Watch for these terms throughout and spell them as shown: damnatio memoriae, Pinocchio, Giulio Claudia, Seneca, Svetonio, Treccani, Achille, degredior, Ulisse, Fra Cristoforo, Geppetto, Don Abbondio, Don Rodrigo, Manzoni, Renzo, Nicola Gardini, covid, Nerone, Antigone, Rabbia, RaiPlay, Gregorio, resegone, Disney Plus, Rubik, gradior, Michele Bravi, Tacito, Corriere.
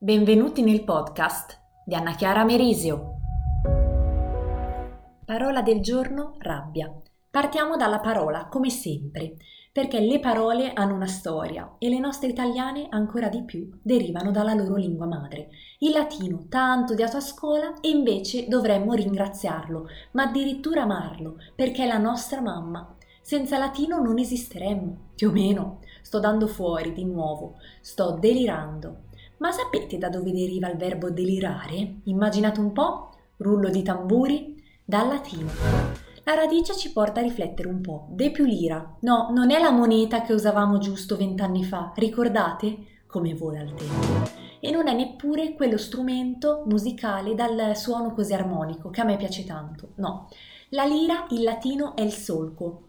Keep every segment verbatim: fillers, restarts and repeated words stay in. Benvenuti nel podcast di Anna Chiara Merisio. Parola del giorno: rabbia. Partiamo dalla parola, come sempre, perché le parole hanno una storia e le nostre italiane ancora di più derivano dalla loro lingua madre. Il latino, tanto odiato a scuola, e invece dovremmo ringraziarlo, ma addirittura amarlo, perché è la nostra mamma. Senza latino non esisteremmo, più o meno. Sto dando fuori di nuovo, sto delirando. Ma sapete da dove deriva il verbo delirare? Immaginate un po', rullo di tamburi, dal latino. La radice ci porta a riflettere un po'. De più lira. No, non è la moneta che usavamo giusto vent'anni fa, ricordate? Come vola il tempo. E non è neppure quello strumento musicale dal suono così armonico, che a me piace tanto. No, la lira, in latino, è il solco.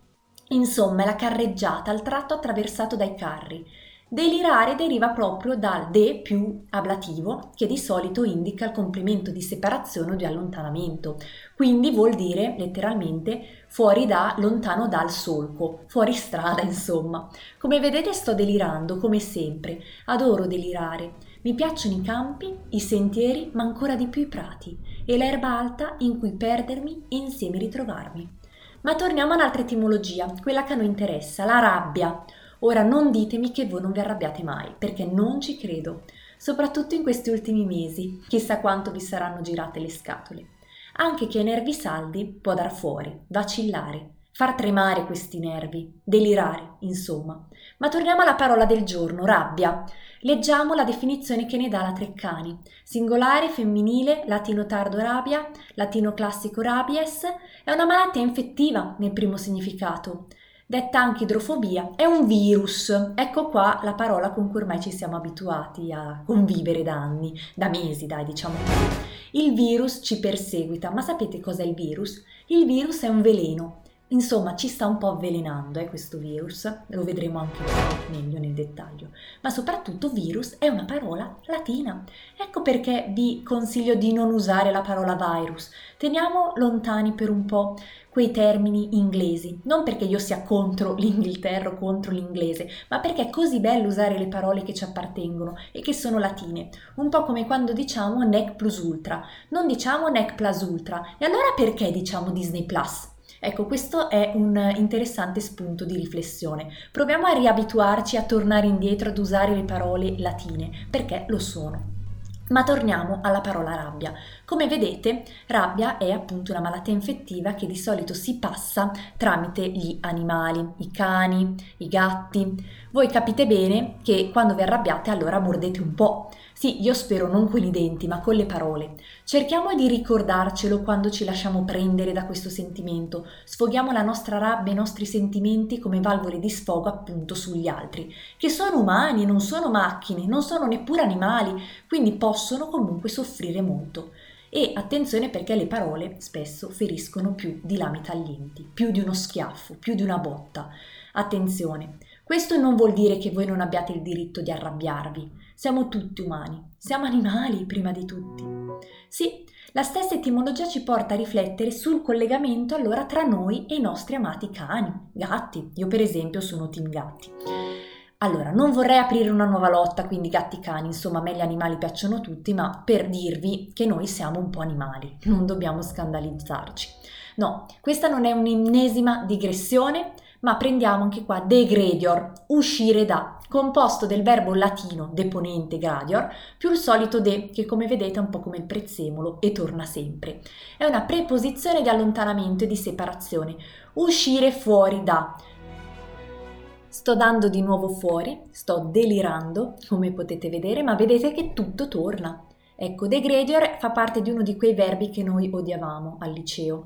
Insomma, è la carreggiata, il tratto attraversato dai carri. Delirare deriva proprio dal de più ablativo, che di solito indica il complemento di separazione o di allontanamento, quindi vuol dire letteralmente fuori da, lontano dal solco, fuori strada insomma. Come vedete sto delirando come sempre, adoro delirare, mi piacciono i campi, i sentieri, ma ancora di più i prati e l'erba alta in cui perdermi e insieme ritrovarmi. Ma torniamo all'altra etimologia, quella che a noi interessa, la rabbia. Ora non ditemi che voi non vi arrabbiate mai, perché non ci credo, soprattutto in questi ultimi mesi, chissà quanto vi saranno girate le scatole. Anche che i nervi saldi può dar fuori, vacillare, far tremare questi nervi, delirare, insomma. Ma torniamo alla parola del giorno, rabbia. Leggiamo la definizione che ne dà la Treccani. Singolare, femminile, latino tardo rabbia, latino classico rabies, è una malattia infettiva nel primo significato. Detta anche idrofobia, è un virus. Ecco qua la parola con cui ormai ci siamo abituati a convivere da anni, da mesi dai, diciamo. Il virus ci perseguita, ma sapete cos'è il virus? Il virus è un veleno, insomma ci sta un po' avvelenando eh, questo virus, lo vedremo anche meglio nel dettaglio. Ma soprattutto virus è una parola latina, ecco perché vi consiglio di non usare la parola virus, teniamo lontani per un po' quei termini inglesi, non perché io sia contro l'Inghilterra o contro l'inglese, ma perché è così bello usare le parole che ci appartengono e che sono latine, un po' come quando diciamo nec plus ultra, non diciamo nec plus ultra, e allora perché diciamo Disney Plus? Ecco, questo è un interessante spunto di riflessione. Proviamo a riabituarci a tornare indietro ad usare le parole latine, perché lo sono. Ma torniamo alla parola rabbia. Come vedete, rabbia è appunto una malattia infettiva che di solito si passa tramite gli animali, i cani, i gatti. Voi capite bene che quando vi arrabbiate allora mordete un po'. Sì, io spero non con i denti, ma con le parole. Cerchiamo di ricordarcelo quando ci lasciamo prendere da questo sentimento. Sfoghiamo la nostra rabbia e i nostri sentimenti come valvole di sfogo appunto sugli altri, che sono umani, non sono macchine, non sono neppure animali, quindi possono comunque soffrire molto. E attenzione perché le parole spesso feriscono più di lami taglienti, più di uno schiaffo, più di una botta. Attenzione, questo non vuol dire che voi non abbiate il diritto di arrabbiarvi. Siamo tutti umani, siamo animali prima di tutti. Sì, la stessa etimologia ci porta a riflettere sul collegamento allora tra noi e i nostri amati cani, gatti. Io per esempio sono team gatti. Allora, non vorrei aprire una nuova lotta, quindi gatti-cani, insomma a me gli animali piacciono tutti, ma per dirvi che noi siamo un po' animali, non dobbiamo scandalizzarci. No, questa non è un'ennesima digressione, ma prendiamo anche qua degredior, uscire da, composto del verbo latino deponente gradior, più il solito de, che come vedete è un po' come il prezzemolo e torna sempre. È una preposizione di allontanamento e di separazione, uscire fuori da. Sto dando di nuovo fuori, sto delirando, come potete vedere, ma vedete che tutto torna. Ecco, degredior fa parte di uno di quei verbi che noi odiavamo al liceo,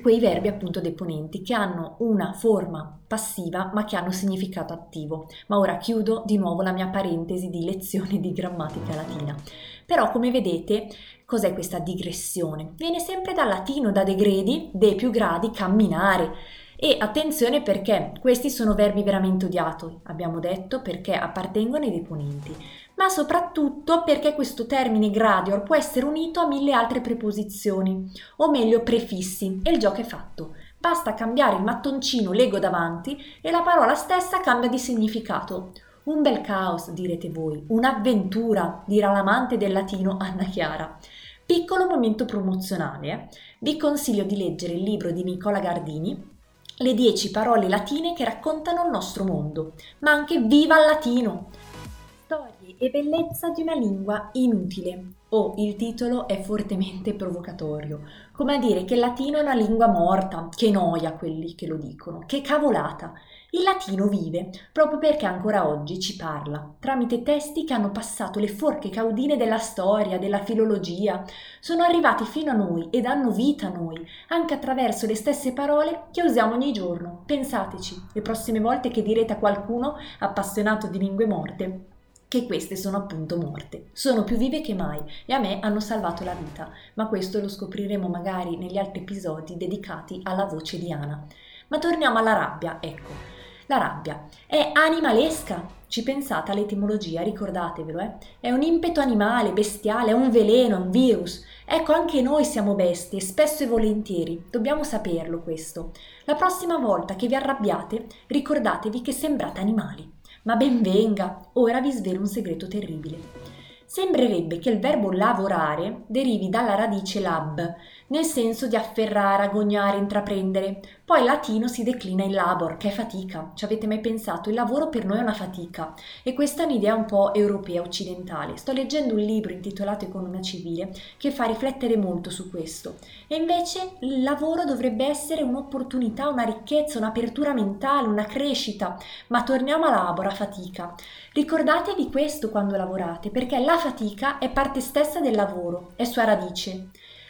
quei verbi appunto deponenti che hanno una forma passiva ma che hanno significato attivo. Ma ora chiudo di nuovo la mia parentesi di lezione di grammatica latina. Però come vedete, cos'è questa digressione? Viene sempre dal latino, da degredi, de più gradi, camminare. E attenzione perché questi sono verbi veramente odiati, abbiamo detto, perché appartengono ai deponenti, ma soprattutto perché questo termine gradior può essere unito a mille altre preposizioni, o meglio prefissi, e il gioco è fatto. Basta cambiare il mattoncino, l'ego davanti, e la parola stessa cambia di significato. Un bel caos, direte voi, un'avventura, dirà l'amante del latino Anna Chiara. Piccolo momento promozionale, eh? Vi consiglio di leggere il libro di Nicola Gardini, Le dieci parole latine che raccontano il nostro mondo, ma anche Viva il latino! Storie e bellezza di una lingua inutile. Oh, il titolo è fortemente provocatorio, come a dire che il latino è una lingua morta, che noia quelli che lo dicono, che cavolata! Il latino vive, proprio perché ancora oggi ci parla, tramite testi che hanno passato le forche caudine della storia, della filologia, sono arrivati fino a noi e danno vita a noi, anche attraverso le stesse parole che usiamo ogni giorno. Pensateci, le prossime volte che direte a qualcuno appassionato di lingue morte, che queste sono appunto morte, sono più vive che mai e a me hanno salvato la vita, ma questo lo scopriremo magari negli altri episodi dedicati alla voce di Ana. Ma torniamo alla rabbia, ecco. La rabbia è animalesca, ci pensate all'etimologia, ricordatevelo, eh? È un impeto animale, bestiale, è un veleno, è un virus. Ecco, anche noi siamo bestie, spesso e volentieri, dobbiamo saperlo questo. La prossima volta che vi arrabbiate, ricordatevi che sembrate animali. Ma ben venga, ora vi svelo un segreto terribile. Sembrerebbe che il verbo lavorare derivi dalla radice lab, nel senso di afferrare, agognare, intraprendere. Poi in latino si declina in labor, che è fatica. Ci avete mai pensato? Il lavoro per noi è una fatica. E questa è un'idea un po' europea, occidentale. Sto leggendo un libro intitolato Economia civile che fa riflettere molto su questo. E invece il lavoro dovrebbe essere un'opportunità, una ricchezza, un'apertura mentale, una crescita. Ma torniamo a labor, a fatica. Ricordatevi questo quando lavorate, perché la fatica è parte stessa del lavoro, è sua radice.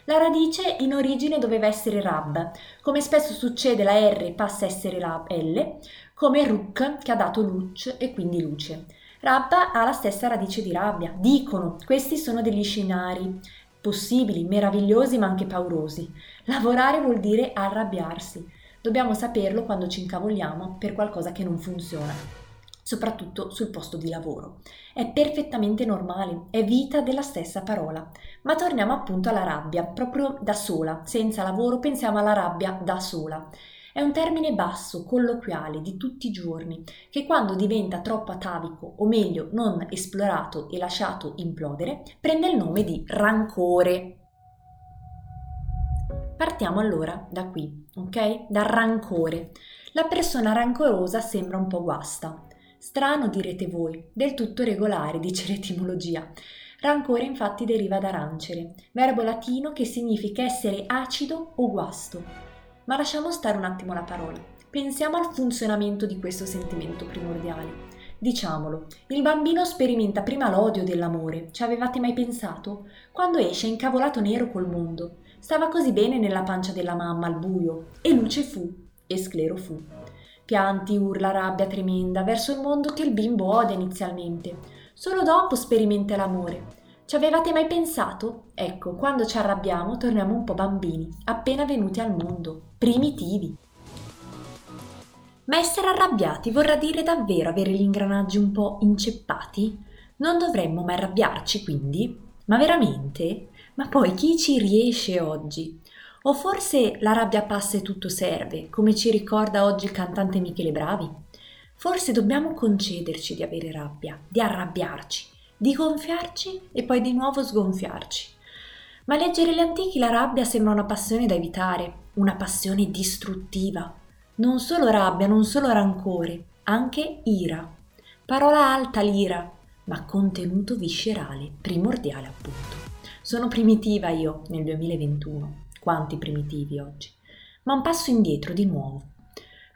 La radice in origine doveva essere rab, come spesso succede la R passa a essere rab, L, come ruc che ha dato luce e quindi luce. Rab ha la stessa radice di rabbia, dicono, questi sono degli scenari possibili, meravigliosi ma anche paurosi. Lavorare vuol dire arrabbiarsi, dobbiamo saperlo quando ci incavoliamo per qualcosa che non funziona. Soprattutto sul posto di lavoro. È perfettamente normale, è vita della stessa parola. Ma torniamo appunto alla rabbia, proprio da sola, senza lavoro pensiamo alla rabbia da sola. È un termine basso, colloquiale, di tutti i giorni, che quando diventa troppo atavico, o meglio non esplorato e lasciato implodere, prende il nome di rancore. Partiamo allora da qui, ok? Dal rancore. La persona rancorosa sembra un po' guasta. Strano direte voi, del tutto regolare, dice l'etimologia. Rancore infatti deriva da rancere, verbo latino che significa essere acido o guasto. Ma lasciamo stare un attimo la parola. Pensiamo al funzionamento di questo sentimento primordiale. Diciamolo, il bambino sperimenta prima l'odio dell'amore, ci avevate mai pensato? Quando esce incavolato nero col mondo. Stava così bene nella pancia della mamma al buio, e luce fu, e sclero fu. Pianti, urla, rabbia tremenda verso il mondo che il bimbo odia inizialmente. Solo dopo sperimenta l'amore. Ci avevate mai pensato? Ecco, quando ci arrabbiamo torniamo un po' bambini, appena venuti al mondo, primitivi. Ma essere arrabbiati vorrà dire davvero avere gli ingranaggi un po' inceppati? Non dovremmo mai arrabbiarci, quindi? Ma veramente? Ma poi chi ci riesce oggi? O forse la rabbia passa e tutto serve, come ci ricorda oggi il cantante Michele Bravi? Forse dobbiamo concederci di avere rabbia, di arrabbiarci, di gonfiarci e poi di nuovo sgonfiarci. Ma leggere gli antichi la rabbia sembra una passione da evitare, una passione distruttiva. Non solo rabbia, non solo rancore, anche ira. Parola alta l'ira, ma contenuto viscerale, primordiale appunto. Sono primitiva io nel duemilaventuno. Quanti primitivi oggi. Ma un passo indietro di nuovo.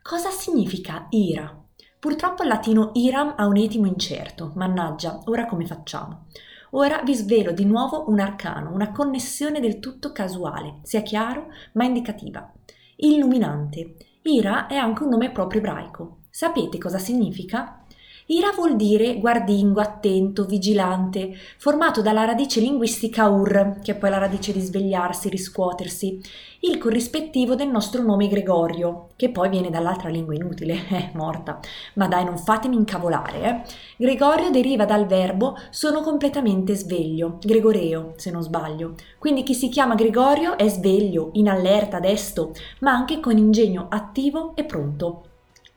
Cosa significa ira? Purtroppo il latino iram ha un etimo incerto. Mannaggia, ora come facciamo? Ora vi svelo di nuovo un arcano, una connessione del tutto casuale, sia chiaro ma indicativa. Illuminante. Ira è anche un nome proprio ebraico. Sapete cosa significa? Ira vuol dire guardingo, attento, vigilante, formato dalla radice linguistica ur, che è poi la radice di svegliarsi, riscuotersi, il corrispettivo del nostro nome Gregorio, che poi viene dall'altra lingua inutile, eh, morta. Ma dai, non fatemi incavolare, eh. Gregorio deriva dal verbo sono completamente sveglio, gregoreo, se non sbaglio. Quindi chi si chiama Gregorio è sveglio, in allerta, desto, ma anche con ingegno attivo e pronto.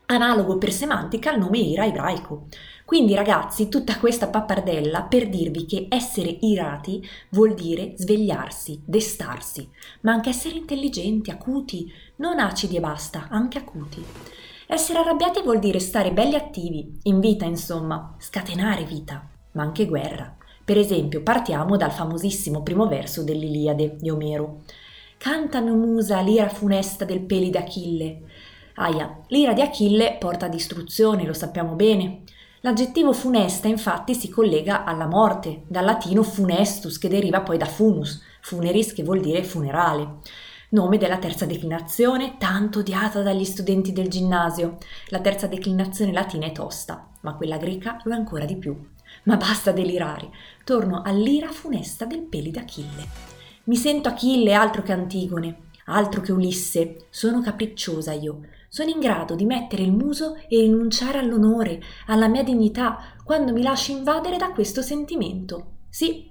analogo per semantica al nome Ira ebraico. Quindi ragazzi, tutta questa pappardella per dirvi che essere irati vuol dire svegliarsi, destarsi, ma anche essere intelligenti, acuti, non acidi e basta, anche acuti. Essere arrabbiati vuol dire stare belli attivi, in vita insomma, scatenare vita, ma anche guerra. Per esempio, partiamo dal famosissimo primo verso dell'Iliade di Omero. Cantami, musa, l'ira funesta del peli d'Achille. Aia, l'ira di Achille porta a distruzione, lo sappiamo bene. L'aggettivo funesta infatti si collega alla morte, dal latino funestus che deriva poi da funus, funeris che vuol dire funerale. Nome della terza declinazione, tanto odiata dagli studenti del ginnasio. La terza declinazione latina è tosta, ma quella greca lo è ancora di più. Ma basta delirare, torno all'ira funesta del peli d'Achille. Mi sento Achille altro che Antigone, altro che Ulisse, sono capricciosa io. Sono in grado di mettere il muso e rinunciare all'onore, alla mia dignità, quando mi lascio invadere da questo sentimento. Sì,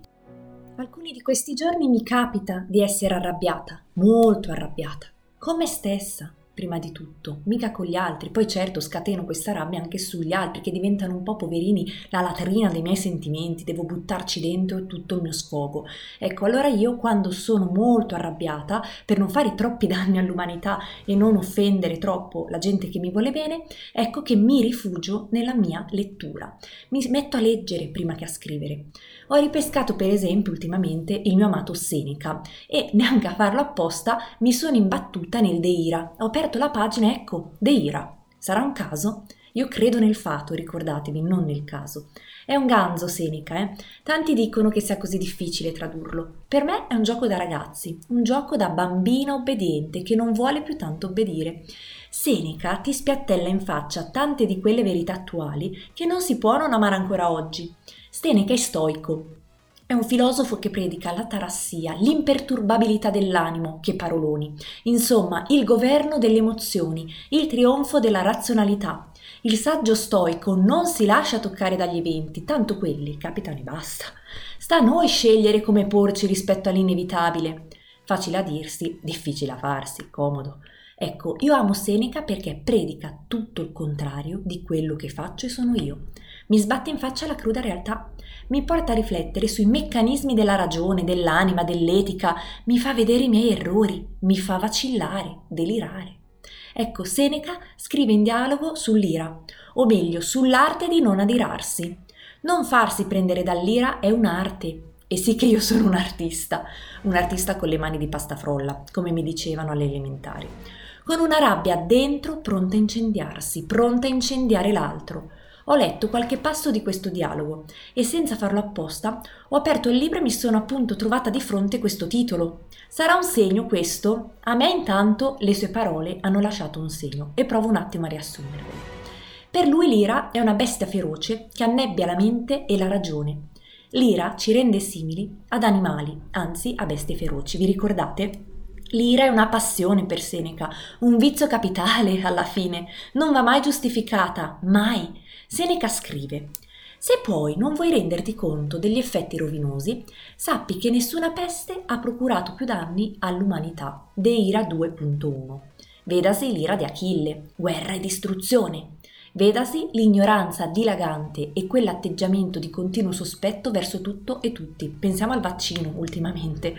alcuni di questi giorni mi capita di essere arrabbiata, molto arrabbiata, con me stessa. Prima di tutto, mica con gli altri, poi certo scateno questa rabbia anche sugli altri che diventano un po' poverini la latrina dei miei sentimenti, devo buttarci dentro tutto il mio sfogo. Ecco, allora io quando sono molto arrabbiata, per non fare troppi danni all'umanità e non offendere troppo la gente che mi vuole bene, ecco che mi rifugio nella mia lettura. Mi metto a leggere prima che a scrivere. Ho ripescato per esempio ultimamente il mio amato Seneca e neanche a farlo apposta mi sono imbattuta nel De Ira. Ho aperto la pagina, ecco, De Ira. Sarà un caso? Io credo nel fato, ricordatevi, non nel caso. È un ganzo Seneca, eh? Tanti dicono che sia così difficile tradurlo. Per me è un gioco da ragazzi, un gioco da bambina obbediente che non vuole più tanto obbedire. Seneca ti spiattella in faccia tante di quelle verità attuali che non si può non amare ancora oggi. Seneca è stoico, è un filosofo che predica l'atarassia, l'imperturbabilità dell'animo, che paroloni, insomma il governo delle emozioni, il trionfo della razionalità. Il saggio stoico non si lascia toccare dagli eventi, tanto quelli capitano e basta. Sta a noi scegliere come porci rispetto all'inevitabile. Facile a dirsi, difficile a farsi, comodo. Ecco, io amo Seneca perché predica tutto il contrario di quello che faccio e sono io. Mi sbatte in faccia la cruda realtà, mi porta a riflettere sui meccanismi della ragione, dell'anima, dell'etica, mi fa vedere i miei errori, mi fa vacillare, delirare. Ecco, Seneca scrive in dialogo sull'ira, o meglio, sull'arte di non adirarsi. Non farsi prendere dall'ira è un'arte. E sì che io sono un artista, un artista con le mani di pasta frolla, come mi dicevano alle elementari. Con una rabbia dentro, pronta a incendiarsi, pronta a incendiare l'altro. Ho letto qualche passo di questo dialogo e senza farlo apposta ho aperto il libro e mi sono appunto trovata di fronte questo titolo. Sarà un segno questo? A me intanto le sue parole hanno lasciato un segno e provo un attimo a riassumervelo. Per lui l'ira è una bestia feroce che annebbia la mente e la ragione. L'ira ci rende simili ad animali, anzi a bestie feroci, vi ricordate? L'ira è una passione per Seneca, un vizio capitale alla fine, non va mai giustificata, mai. Seneca scrive: se poi non vuoi renderti conto degli effetti rovinosi, sappi che nessuna peste ha procurato più danni all'umanità. De Ira due punto uno. Vedasi l'ira di Achille, guerra e distruzione. Vedasi l'ignoranza dilagante e quell'atteggiamento di continuo sospetto verso tutto e tutti. Pensiamo al vaccino ultimamente.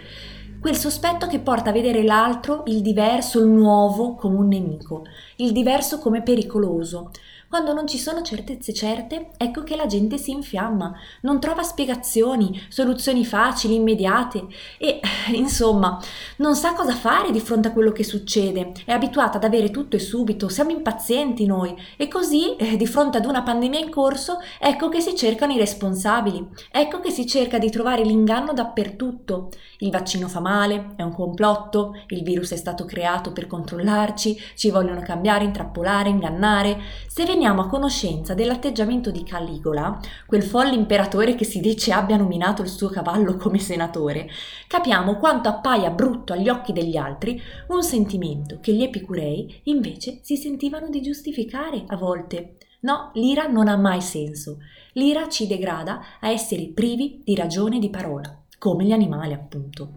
Quel sospetto che porta a vedere l'altro, il diverso, il nuovo, come un nemico, il diverso come pericoloso. Quando non ci sono certezze certe, ecco che la gente si infiamma, non trova spiegazioni, soluzioni facili, immediate e, insomma, non sa cosa fare di fronte a quello che succede. È abituata ad avere tutto e subito, siamo impazienti noi e così Eh, di fronte ad una pandemia in corso, ecco che si cercano i responsabili, ecco che si cerca di trovare l'inganno dappertutto. Il vaccino fa male, è un complotto, il virus è stato creato per controllarci, ci vogliono cambiare, intrappolare, ingannare. Se veniamo a conoscenza dell'atteggiamento di Caligola, quel folle imperatore che si dice abbia nominato il suo cavallo come senatore, capiamo quanto appaia brutto agli occhi degli altri un sentimento che gli epicurei invece si sentivano di giustificare a volte. No, l'ira non ha mai senso. L'ira ci degrada a esseri privi di ragione e di parola, come gli animali appunto.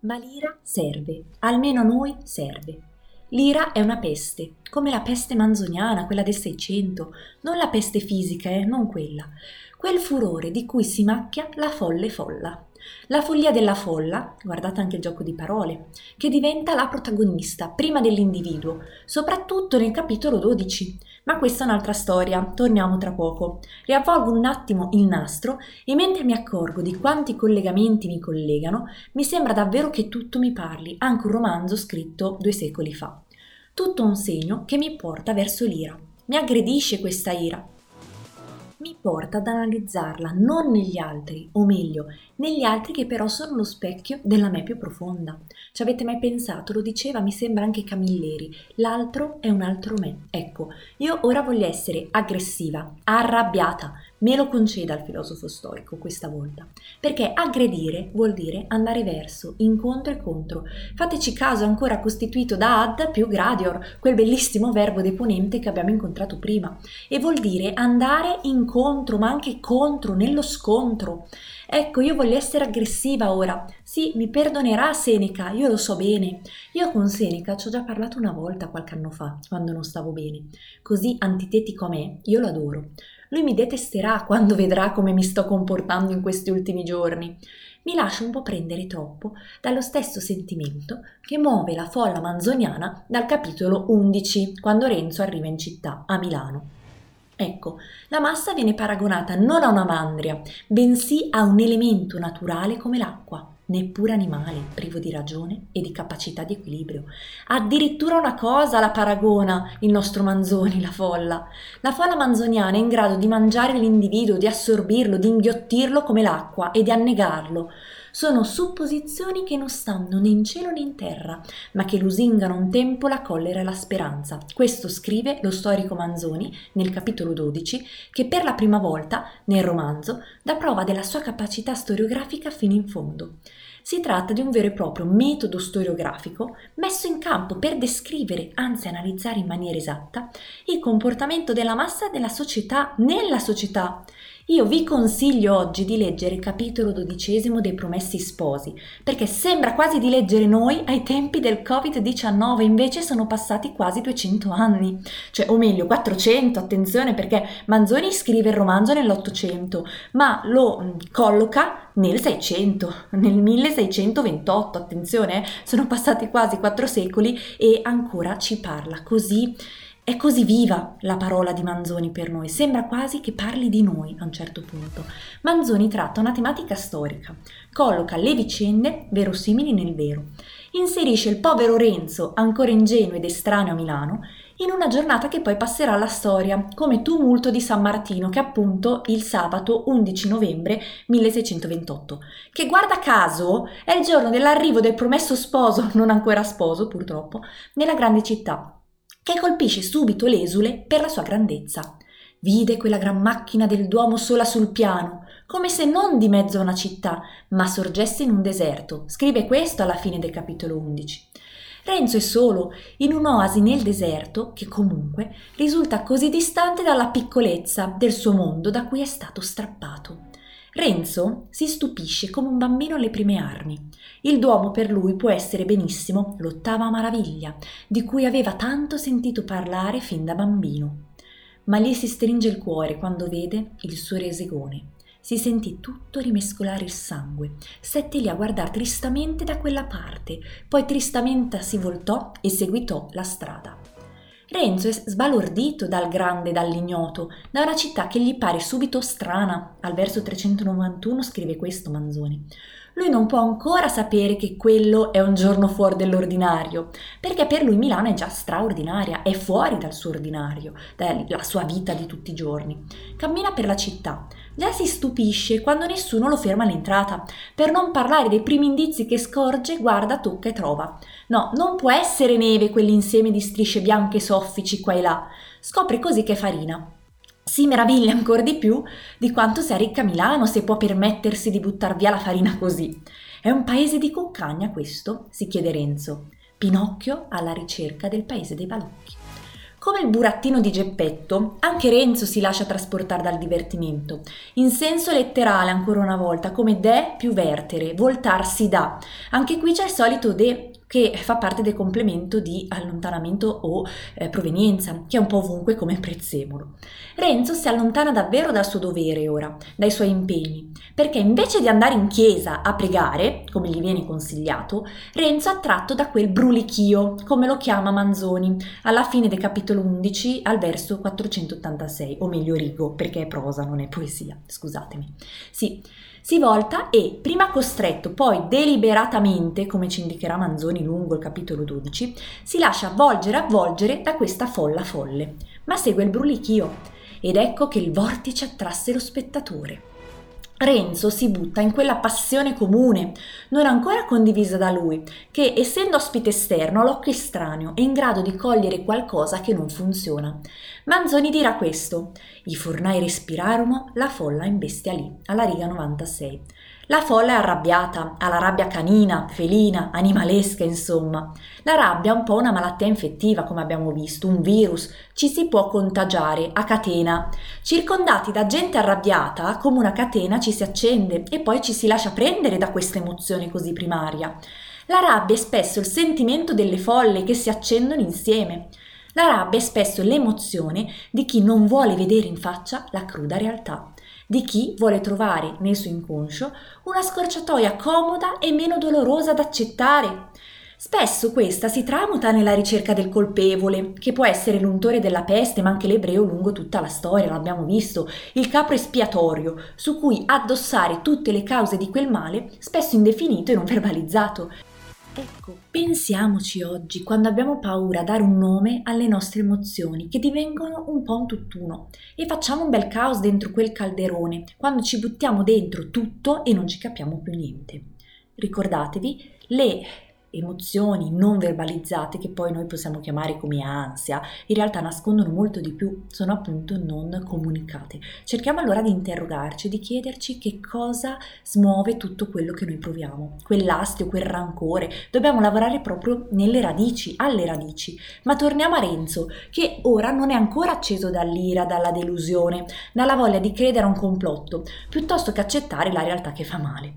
Ma l'ira serve, almeno a noi serve. L'ira è una peste, come la peste manzoniana, quella del Seicento, non la peste fisica, eh, non quella. Quel furore di cui si macchia la folle folla. La follia della folla, guardate anche il gioco di parole, che diventa la protagonista prima dell'individuo, soprattutto nel capitolo dodici. Ma questa è un'altra storia, torniamo tra poco. Riavvolgo un attimo il nastro e mentre mi accorgo di quanti collegamenti mi collegano, mi sembra davvero che tutto mi parli, anche un romanzo scritto due secoli fa. Tutto un segno che mi porta verso l'ira. Mi aggredisce questa ira. Mi porta ad analizzarla non negli altri, o meglio, negli altri che però sono lo specchio della me più profonda. Ci avete mai pensato? Lo diceva, mi sembra, anche Camilleri. L'altro è un altro me. Ecco, io ora voglio essere aggressiva, arrabbiata. Me lo conceda il filosofo stoico questa volta. Perché aggredire vuol dire andare verso, incontro e contro. Fateci caso, ancora costituito da ad più gradior, quel bellissimo verbo deponente che abbiamo incontrato prima. E vuol dire andare incontro. Contro, ma anche contro, nello scontro. Ecco, io voglio essere aggressiva ora. Sì, mi perdonerà Seneca, io lo so bene. Io con Seneca ci ho già parlato una volta qualche anno fa, quando non stavo bene. Così antitetico a me, io lo adoro. Lui mi detesterà quando vedrà come mi sto comportando in questi ultimi giorni. Mi lascio un po' prendere troppo dallo stesso sentimento che muove la folla manzoniana dal capitolo undici, quando Renzo arriva in città, a Milano. Ecco, la massa viene paragonata non a una mandria, bensì a un elemento naturale come l'acqua, neppure animale, privo di ragione e di capacità di equilibrio. Addirittura una cosa la paragona il nostro Manzoni, la folla. La folla manzoniana è in grado di mangiare l'individuo, di assorbirlo, di inghiottirlo come l'acqua e di annegarlo. Sono supposizioni che non stanno né in cielo né in terra, ma che lusingano un tempo la collera e la speranza. Questo scrive lo storico Manzoni nel capitolo dodici, che per la prima volta nel romanzo dà prova della sua capacità storiografica fino in fondo. Si tratta di un vero e proprio metodo storiografico messo in campo per descrivere, anzi analizzare in maniera esatta, il comportamento della massa della società nella società. Io vi consiglio oggi di leggere il capitolo dodicesimo dei Promessi Sposi, perché sembra quasi di leggere noi ai tempi del covid diciannove, invece sono passati quasi duecento anni, cioè o meglio quattrocento, attenzione, perché Manzoni scrive il romanzo nell'Ottocento, ma lo colloca nel Seicento, nel milleseicentoventotto, attenzione, sono passati quasi quattro secoli e ancora ci parla così. È così viva la parola di Manzoni per noi, sembra quasi che parli di noi a un certo punto. Manzoni tratta una tematica storica, colloca le vicende verosimili nel vero, inserisce il povero Renzo, ancora ingenuo ed estraneo a Milano, in una giornata che poi passerà alla storia come tumulto di San Martino, che è appunto il sabato undici novembre milleseicentoventotto, che guarda caso è il giorno dell'arrivo del promesso sposo, non ancora sposo purtroppo, nella grande città, che colpisce subito l'esule per la sua grandezza. Vide quella gran macchina del Duomo sola sul piano, come se non di mezzo a una città, ma sorgesse in un deserto. Scrive questo alla fine del capitolo undici. Renzo è solo, in un'oasi nel deserto, che comunque risulta così distante dalla piccolezza del suo mondo da cui è stato strappato. Renzo si stupisce come un bambino alle prime armi. Il Duomo per lui può essere benissimo l'ottava maraviglia, di cui aveva tanto sentito parlare fin da bambino. Ma gli si stringe il cuore quando vede il suo resegone. Si sentì tutto rimescolare il sangue. Stette lì a guardare tristamente da quella parte, poi tristamente si voltò e seguitò la strada. Renzo è sbalordito dal grande e dall'ignoto, da una città che gli pare subito strana. Al verso trecentonovantuno scrive questo Manzoni. Lui non può ancora sapere che quello è un giorno fuori dell'ordinario, perché per lui Milano è già straordinaria, è fuori dal suo ordinario, dalla sua vita di tutti i giorni. Cammina per la città, già si stupisce quando nessuno lo ferma all'entrata, per non parlare dei primi indizi che scorge, guarda, tocca e trova. No, non può essere neve quell'insieme di strisce bianche soffici qua e là. Scopre così che è farina. Si meraviglia ancora di più di quanto sia ricca Milano, se può permettersi di buttar via la farina così. È un paese di cuccagna questo? Si chiede Renzo. Pinocchio alla ricerca del paese dei balocchi. Come il burattino di Geppetto, anche Renzo si lascia trasportare dal divertimento. In senso letterale, ancora una volta, come de più vertere, voltarsi da. Anche qui c'è il solito de, che fa parte del complemento di allontanamento o eh, provenienza, che è un po' ovunque come prezzemolo. Renzo si allontana davvero dal suo dovere ora, dai suoi impegni, perché invece di andare in chiesa a pregare, come gli viene consigliato, Renzo è attratto da quel brulichio, come lo chiama Manzoni, alla fine del capitolo undici al verso quattrocentottantasei, o meglio rigo, perché è prosa, non è poesia, scusatemi. Sì, si volta e, prima costretto, poi deliberatamente, come ci indicherà Manzoni lungo il capitolo dodici, si lascia avvolgere avvolgere da questa folla folle, ma segue il brulichio, ed ecco che il vortice attrasse lo spettatore. Renzo si butta in quella passione comune, non ancora condivisa da lui, che, essendo ospite esterno, ha l'occhio estraneo, è in grado di cogliere qualcosa che non funziona. Manzoni dirà questo: i fornai respirarono, la folla imbestialì, alla riga novantasei. La folla è arrabbiata, ha la rabbia canina, felina, animalesca, insomma. La rabbia è un po' una malattia infettiva, come abbiamo visto, un virus, ci si può contagiare a catena. Circondati da gente arrabbiata, come una catena ci si accende e poi ci si lascia prendere da questa emozione così primaria. La rabbia è spesso il sentimento delle folle che si accendono insieme. La rabbia è spesso l'emozione di chi non vuole vedere in faccia la cruda realtà, di chi vuole trovare nel suo inconscio una scorciatoia comoda e meno dolorosa da accettare. Spesso questa si tramuta nella ricerca del colpevole, che può essere l'untore della peste, ma anche l'ebreo lungo tutta la storia, l'abbiamo visto, il capro espiatorio, su cui addossare tutte le cause di quel male, spesso indefinito e non verbalizzato. Ecco, pensiamoci oggi, quando abbiamo paura a dare un nome alle nostre emozioni, che divengono un po' un tutt'uno, e facciamo un bel caos dentro quel calderone, quando ci buttiamo dentro tutto e non ci capiamo più niente. Ricordatevi, le emozioni non verbalizzate, che poi noi possiamo chiamare come ansia, in realtà nascondono molto di più, sono appunto non comunicate. Cerchiamo allora di interrogarci, di chiederci che cosa smuove tutto quello che noi proviamo, quell'astio, quel rancore. Dobbiamo lavorare proprio nelle radici, alle radici. Ma torniamo a Renzo, che ora non è ancora acceso dall'ira, dalla delusione, dalla voglia di credere a un complotto, piuttosto che accettare la realtà che fa male.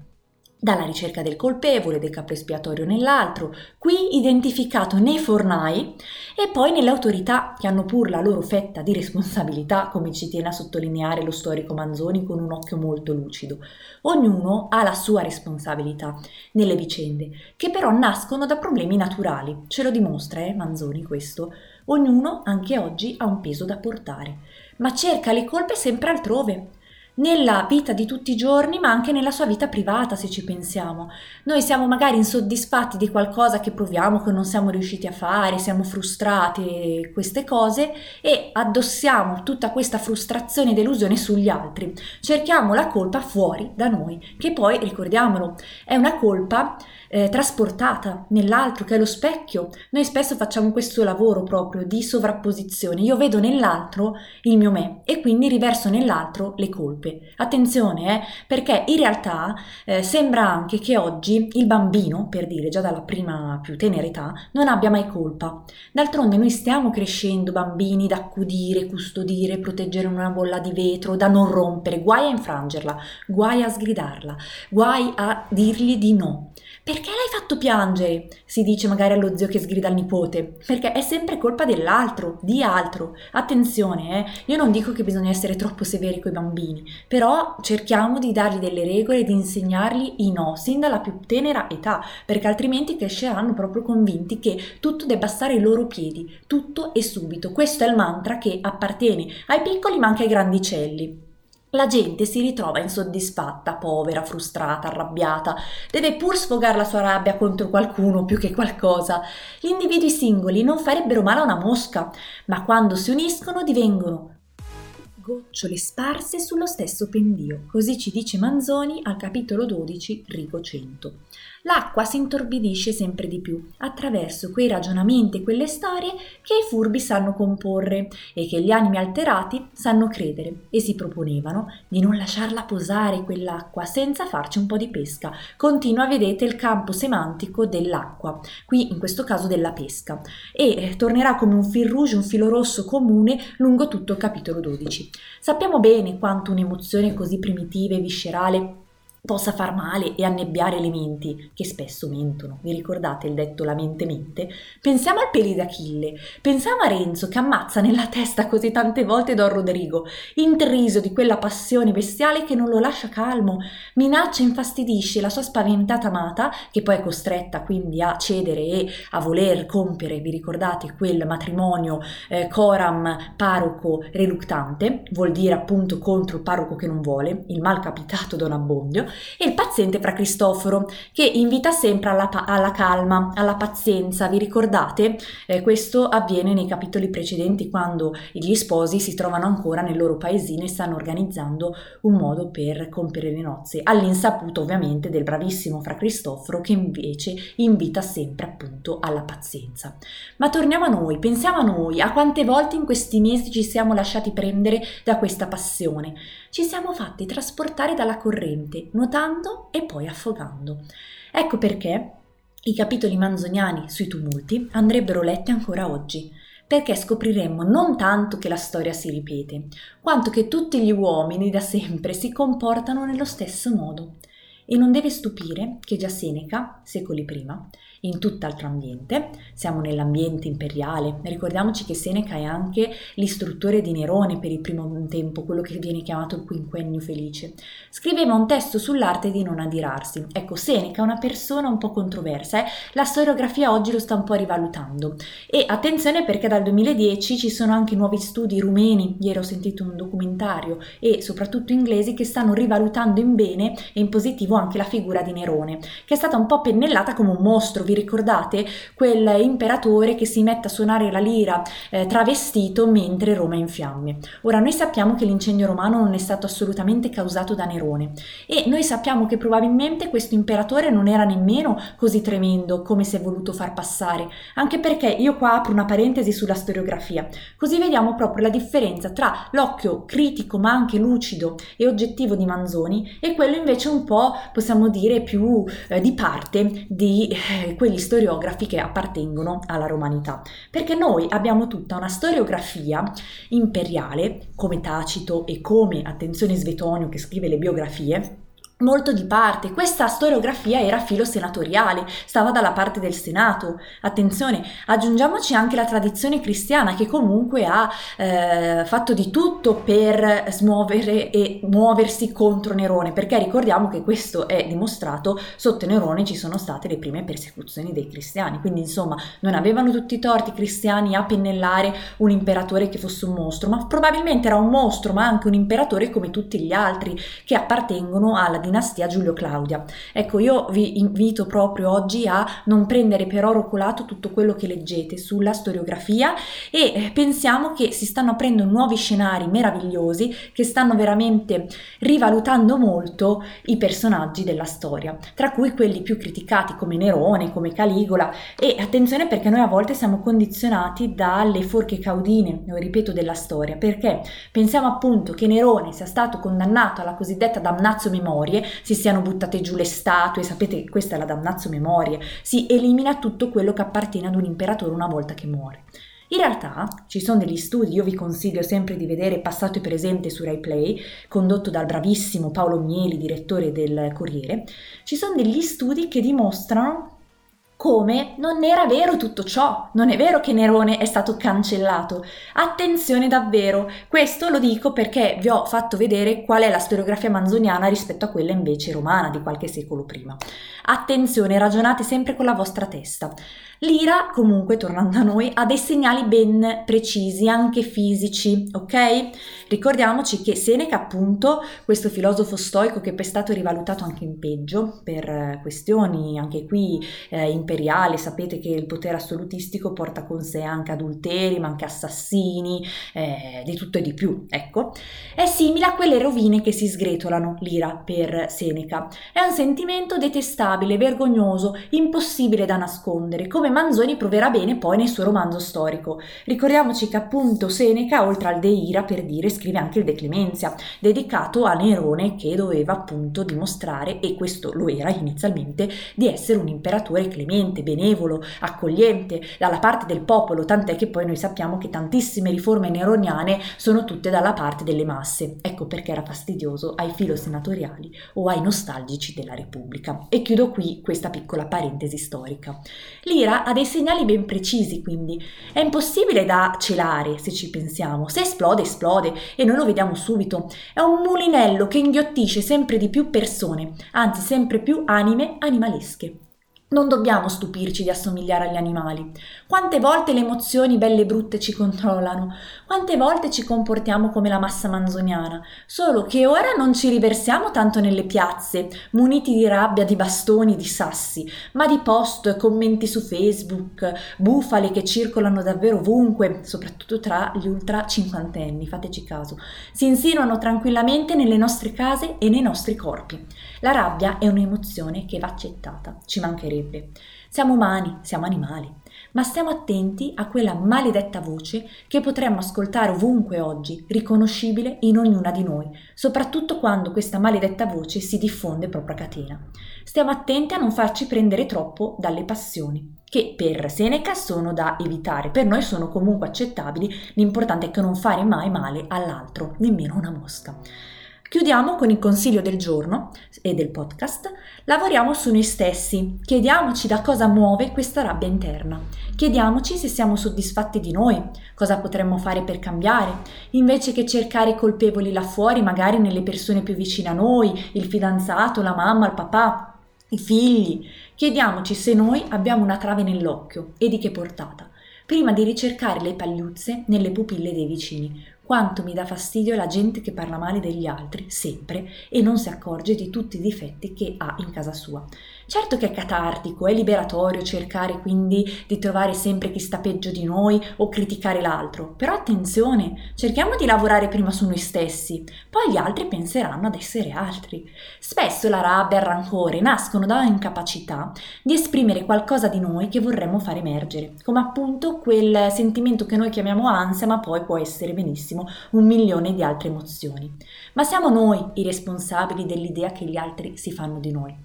Dalla ricerca del colpevole, del capro espiatorio nell'altro, qui identificato nei fornai e poi nelle autorità, che hanno pur la loro fetta di responsabilità, come ci tiene a sottolineare lo storico Manzoni con un occhio molto lucido. Ognuno ha la sua responsabilità nelle vicende, che però nascono da problemi naturali. Ce lo dimostra eh, Manzoni questo. Ognuno, anche oggi, ha un peso da portare, ma cerca le colpe sempre altrove. Nella vita di tutti i giorni, ma anche nella sua vita privata, se ci pensiamo. Noi siamo magari insoddisfatti di qualcosa che proviamo, che non siamo riusciti a fare, siamo frustrati, queste cose, e addossiamo tutta questa frustrazione e delusione sugli altri. Cerchiamo la colpa fuori da noi, che poi, ricordiamolo, è una colpa eh, trasportata nell'altro, che è lo specchio. Noi spesso facciamo questo lavoro proprio di sovrapposizione. Io vedo nell'altro il mio me e quindi riverso nell'altro le colpe. Attenzione, eh, perché in realtà eh, sembra anche che oggi il bambino, per dire, già dalla prima più tenera età, non abbia mai colpa. D'altronde noi stiamo crescendo bambini da accudire, custodire, proteggere in una bolla di vetro, da non rompere, guai a infrangerla, guai a sgridarla, guai a dirgli di no. Perché l'hai fatto piangere? Si dice magari allo zio che sgrida al nipote, perché è sempre colpa dell'altro, di altro. Attenzione, eh, io non dico che bisogna essere troppo severi coi bambini, però cerchiamo di dargli delle regole, di insegnargli i no, sin dalla più tenera età, perché altrimenti cresceranno proprio convinti che tutto debba stare ai loro piedi, tutto e subito. Questo è il mantra che appartiene ai piccoli ma anche ai grandicelli. La gente si ritrova insoddisfatta, povera, frustrata, arrabbiata, deve pur sfogare la sua rabbia contro qualcuno più che qualcosa. Gli individui singoli non farebbero male a una mosca, ma quando si uniscono divengono gocciole sparse sullo stesso pendio, così ci dice Manzoni al capitolo dodici, rigo cento. L'acqua si intorbidisce sempre di più attraverso quei ragionamenti e quelle storie che i furbi sanno comporre e che gli animi alterati sanno credere, e si proponevano di non lasciarla posare quell'acqua senza farci un po' di pesca. Continua, vedete, il campo semantico dell'acqua, qui in questo caso della pesca, e tornerà come un fil rouge, un filo rosso comune lungo tutto il capitolo dodici. Sappiamo bene quanto un'emozione così primitiva e viscerale possa far male e annebbiare le menti, che spesso mentono. Vi ricordate il detto la mente mente? Pensiamo al peli d'Achille, pensiamo a Renzo che ammazza nella testa così tante volte Don Rodrigo, intriso di quella passione bestiale che non lo lascia calmo, minaccia e infastidisce la sua spaventata amata, che poi è costretta quindi a cedere e a voler compiere, vi ricordate, quel matrimonio eh, coram parroco reluctante, vuol dire appunto contro il parroco che non vuole, il malcapitato Don Abbondio, e il paziente Fra Cristoforo, che invita sempre alla, pa- alla calma, alla pazienza. Vi ricordate? Eh, questo avviene nei capitoli precedenti, quando gli sposi si trovano ancora nel loro paesino e stanno organizzando un modo per compiere le nozze, all'insaputo ovviamente del bravissimo Fra Cristoforo, che invece invita sempre appunto alla pazienza. Ma torniamo a noi, pensiamo a noi, a quante volte in questi mesi ci siamo lasciati prendere da questa passione, ci siamo fatti trasportare dalla corrente, nuotando e poi affogando. Ecco perché i capitoli manzoniani sui tumulti andrebbero letti ancora oggi, perché scopriremmo non tanto che la storia si ripete, quanto che tutti gli uomini da sempre si comportano nello stesso modo. E non deve stupire che già Seneca, secoli prima, in tutt'altro ambiente, siamo nell'ambiente imperiale, ricordiamoci che Seneca è anche l'istruttore di Nerone per il primo tempo, quello che viene chiamato il quinquennio felice, scriveva un testo sull'arte di non adirarsi. Ecco, Seneca è una persona un po' controversa, eh? La storiografia oggi lo sta un po' rivalutando, e attenzione perché dal duemiladieci ci sono anche nuovi studi rumeni, ieri ho sentito un documentario, e soprattutto inglesi, che stanno rivalutando in bene e in positivo anche la figura di Nerone, che è stata un po' pennellata come un mostro. Vi ricordate quel imperatore che si mette a suonare la lira eh, travestito mentre Roma è in fiamme? Ora, noi sappiamo che l'incendio romano non è stato assolutamente causato da Nerone, e noi sappiamo che probabilmente questo imperatore non era nemmeno così tremendo come si è voluto far passare, anche perché io qua apro una parentesi sulla storiografia, così vediamo proprio la differenza tra l'occhio critico ma anche lucido e oggettivo di Manzoni e quello invece un po', possiamo dire, più eh, di parte di eh, quegli storiografi che appartengono alla romanità, perché noi abbiamo tutta una storiografia imperiale come Tacito e come, attenzione, Svetonio, che scrive le biografie, molto di parte. Questa storiografia era filo senatoriale, stava dalla parte del Senato. Attenzione, aggiungiamoci anche la tradizione cristiana, che comunque ha eh, fatto di tutto per smuovere e muoversi contro Nerone, perché ricordiamo che questo è dimostrato, sotto Nerone ci sono state le prime persecuzioni dei cristiani, quindi insomma non avevano tutti i torti i cristiani a pennellare un imperatore che fosse un mostro, ma probabilmente era un mostro ma anche un imperatore come tutti gli altri che appartengono alla dinastia Giulio Claudia. Ecco, io vi invito proprio oggi a non prendere per oro colato tutto quello che leggete sulla storiografia, e pensiamo che si stanno aprendo nuovi scenari meravigliosi che stanno veramente rivalutando molto i personaggi della storia, tra cui quelli più criticati come Nerone, come Caligola. E attenzione, perché noi a volte siamo condizionati dalle forche caudine, lo ripeto, della storia, perché pensiamo appunto che Nerone sia stato condannato alla cosiddetta damnatio memoriae, si siano buttate giù le statue, sapete, questa è la damnatio memoriae, si elimina tutto quello che appartiene ad un imperatore una volta che muore. In realtà ci sono degli studi, io vi consiglio sempre di vedere Passato e Presente su RaiPlay, condotto dal bravissimo Paolo Mieli, direttore del Corriere, ci sono degli studi che dimostrano come non era vero tutto ciò, non è vero che Nerone è stato cancellato. Attenzione davvero, questo lo dico perché vi ho fatto vedere qual è la storiografia manzoniana rispetto a quella invece romana di qualche secolo prima. Attenzione, ragionate sempre con la vostra testa. L'ira, comunque, tornando a noi, ha dei segnali ben precisi, anche fisici, ok? Ricordiamoci che Seneca, appunto, questo filosofo stoico che poi è stato rivalutato anche in peggio per questioni anche qui eh, imperiali, sapete che il potere assolutistico porta con sé anche adulteri, ma anche assassini, eh, di tutto e di più, ecco. È simile a quelle rovine che si sgretolano, l'ira per Seneca. È un sentimento detestabile, vergognoso, impossibile da nascondere, come Manzoni proverà bene poi nel suo romanzo storico. Ricordiamoci che appunto Seneca, oltre al De Ira, per dire, scrive anche il De Clemenzia, dedicato a Nerone, che doveva appunto dimostrare, e questo lo era inizialmente, di essere un imperatore clemente, clemente, benevolo, accogliente dalla parte del popolo, tant'è che poi noi sappiamo che tantissime riforme neroniane sono tutte dalla parte delle masse. Ecco perché era fastidioso ai filosenatoriali o ai nostalgici della Repubblica. E chiudo qui questa piccola parentesi storica. L'ira ha dei segnali ben precisi, quindi è impossibile da celare se ci pensiamo. Se esplode, esplode e noi lo vediamo subito. È un mulinello che inghiottisce sempre di più persone, anzi sempre più anime animalesche. Non dobbiamo stupirci di assomigliare agli animali. Quante volte le emozioni belle e brutte ci controllano? Quante volte ci comportiamo come la massa manzoniana? Solo che ora non ci riversiamo tanto nelle piazze, muniti di rabbia, di bastoni, di sassi, ma di post, commenti su Facebook, bufale che circolano davvero ovunque, soprattutto tra gli ultra cinquantenni, fateci caso. Si insinuano tranquillamente nelle nostre case e nei nostri corpi. La rabbia è un'emozione che va accettata, ci mancherebbe. Siamo umani, siamo animali, ma stiamo attenti a quella maledetta voce che potremmo ascoltare ovunque oggi, riconoscibile in ognuna di noi, soprattutto quando questa maledetta voce si diffonde proprio a catena. Stiamo attenti a non farci prendere troppo dalle passioni, che per Seneca sono da evitare, per noi sono comunque accettabili, l'importante è che non fare mai male all'altro, nemmeno una mosca. Chiudiamo con il consiglio del giorno e del podcast. Lavoriamo su noi stessi, chiediamoci da cosa muove questa rabbia interna, chiediamoci se siamo soddisfatti di noi, cosa potremmo fare per cambiare, invece che cercare colpevoli là fuori, magari nelle persone più vicine a noi, il fidanzato, la mamma, il papà, i figli. Chiediamoci se noi abbiamo una trave nell'occhio e di che portata, prima di ricercare le pagliuzze nelle pupille dei vicini. Quanto mi dà fastidio la gente che parla male degli altri, sempre, e non si accorge di tutti i difetti che ha in casa sua. Certo che è catartico, è liberatorio cercare quindi di trovare sempre chi sta peggio di noi o criticare l'altro, però attenzione, cerchiamo di lavorare prima su noi stessi, poi gli altri penseranno ad essere altri. Spesso la rabbia e il rancore nascono da incapacità di esprimere qualcosa di noi che vorremmo far emergere, come appunto quel sentimento che noi chiamiamo ansia, ma poi può essere benissimo un milione di altre emozioni. Ma siamo noi i responsabili dell'idea che gli altri si fanno di noi.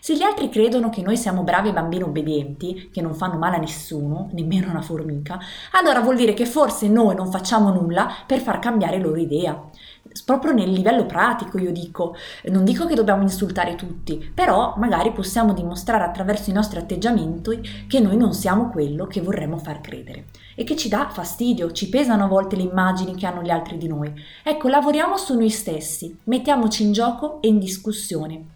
Se gli altri credono che noi siamo bravi bambini obbedienti, che non fanno male a nessuno, nemmeno una formica, allora vuol dire che forse noi non facciamo nulla per far cambiare loro idea. Proprio nel livello pratico io dico, non dico che dobbiamo insultare tutti, però magari possiamo dimostrare attraverso i nostri atteggiamenti che noi non siamo quello che vorremmo far credere e che ci dà fastidio, ci pesano a volte le immagini che hanno gli altri di noi. Ecco, lavoriamo su noi stessi, mettiamoci in gioco e in discussione.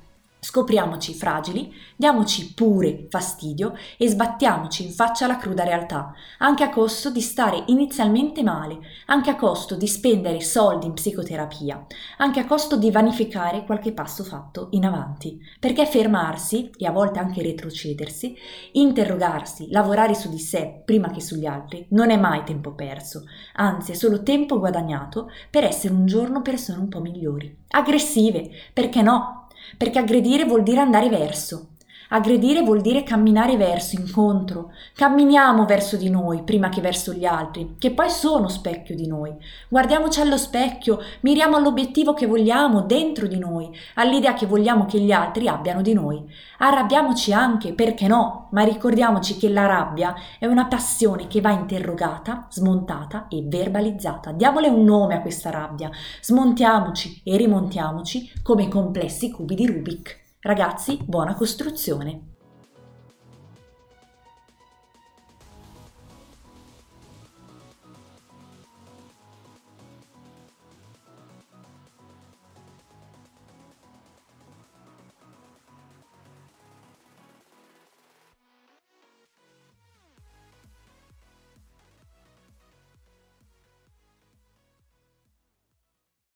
Scopriamoci fragili, diamoci pure fastidio e sbattiamoci in faccia alla cruda realtà, anche a costo di stare inizialmente male, anche a costo di spendere soldi in psicoterapia, anche a costo di vanificare qualche passo fatto in avanti. Perché fermarsi, e a volte anche retrocedersi, interrogarsi, lavorare su di sé prima che sugli altri, non è mai tempo perso, anzi è solo tempo guadagnato per essere un giorno persone un po' migliori. Aggressive, perché no? Perché aggredire vuol dire andare verso, aggredire vuol dire camminare verso, incontro, camminiamo verso di noi prima che verso gli altri, che poi sono specchio di noi, guardiamoci allo specchio, miriamo all'obiettivo che vogliamo dentro di noi, all'idea che vogliamo che gli altri abbiano di noi, arrabbiamoci anche, perché no, ma ricordiamoci che la rabbia è una passione che va interrogata, smontata e verbalizzata, diamole un nome a questa rabbia, smontiamoci e rimontiamoci come complessi cubi di Rubik. Ragazzi, buona costruzione!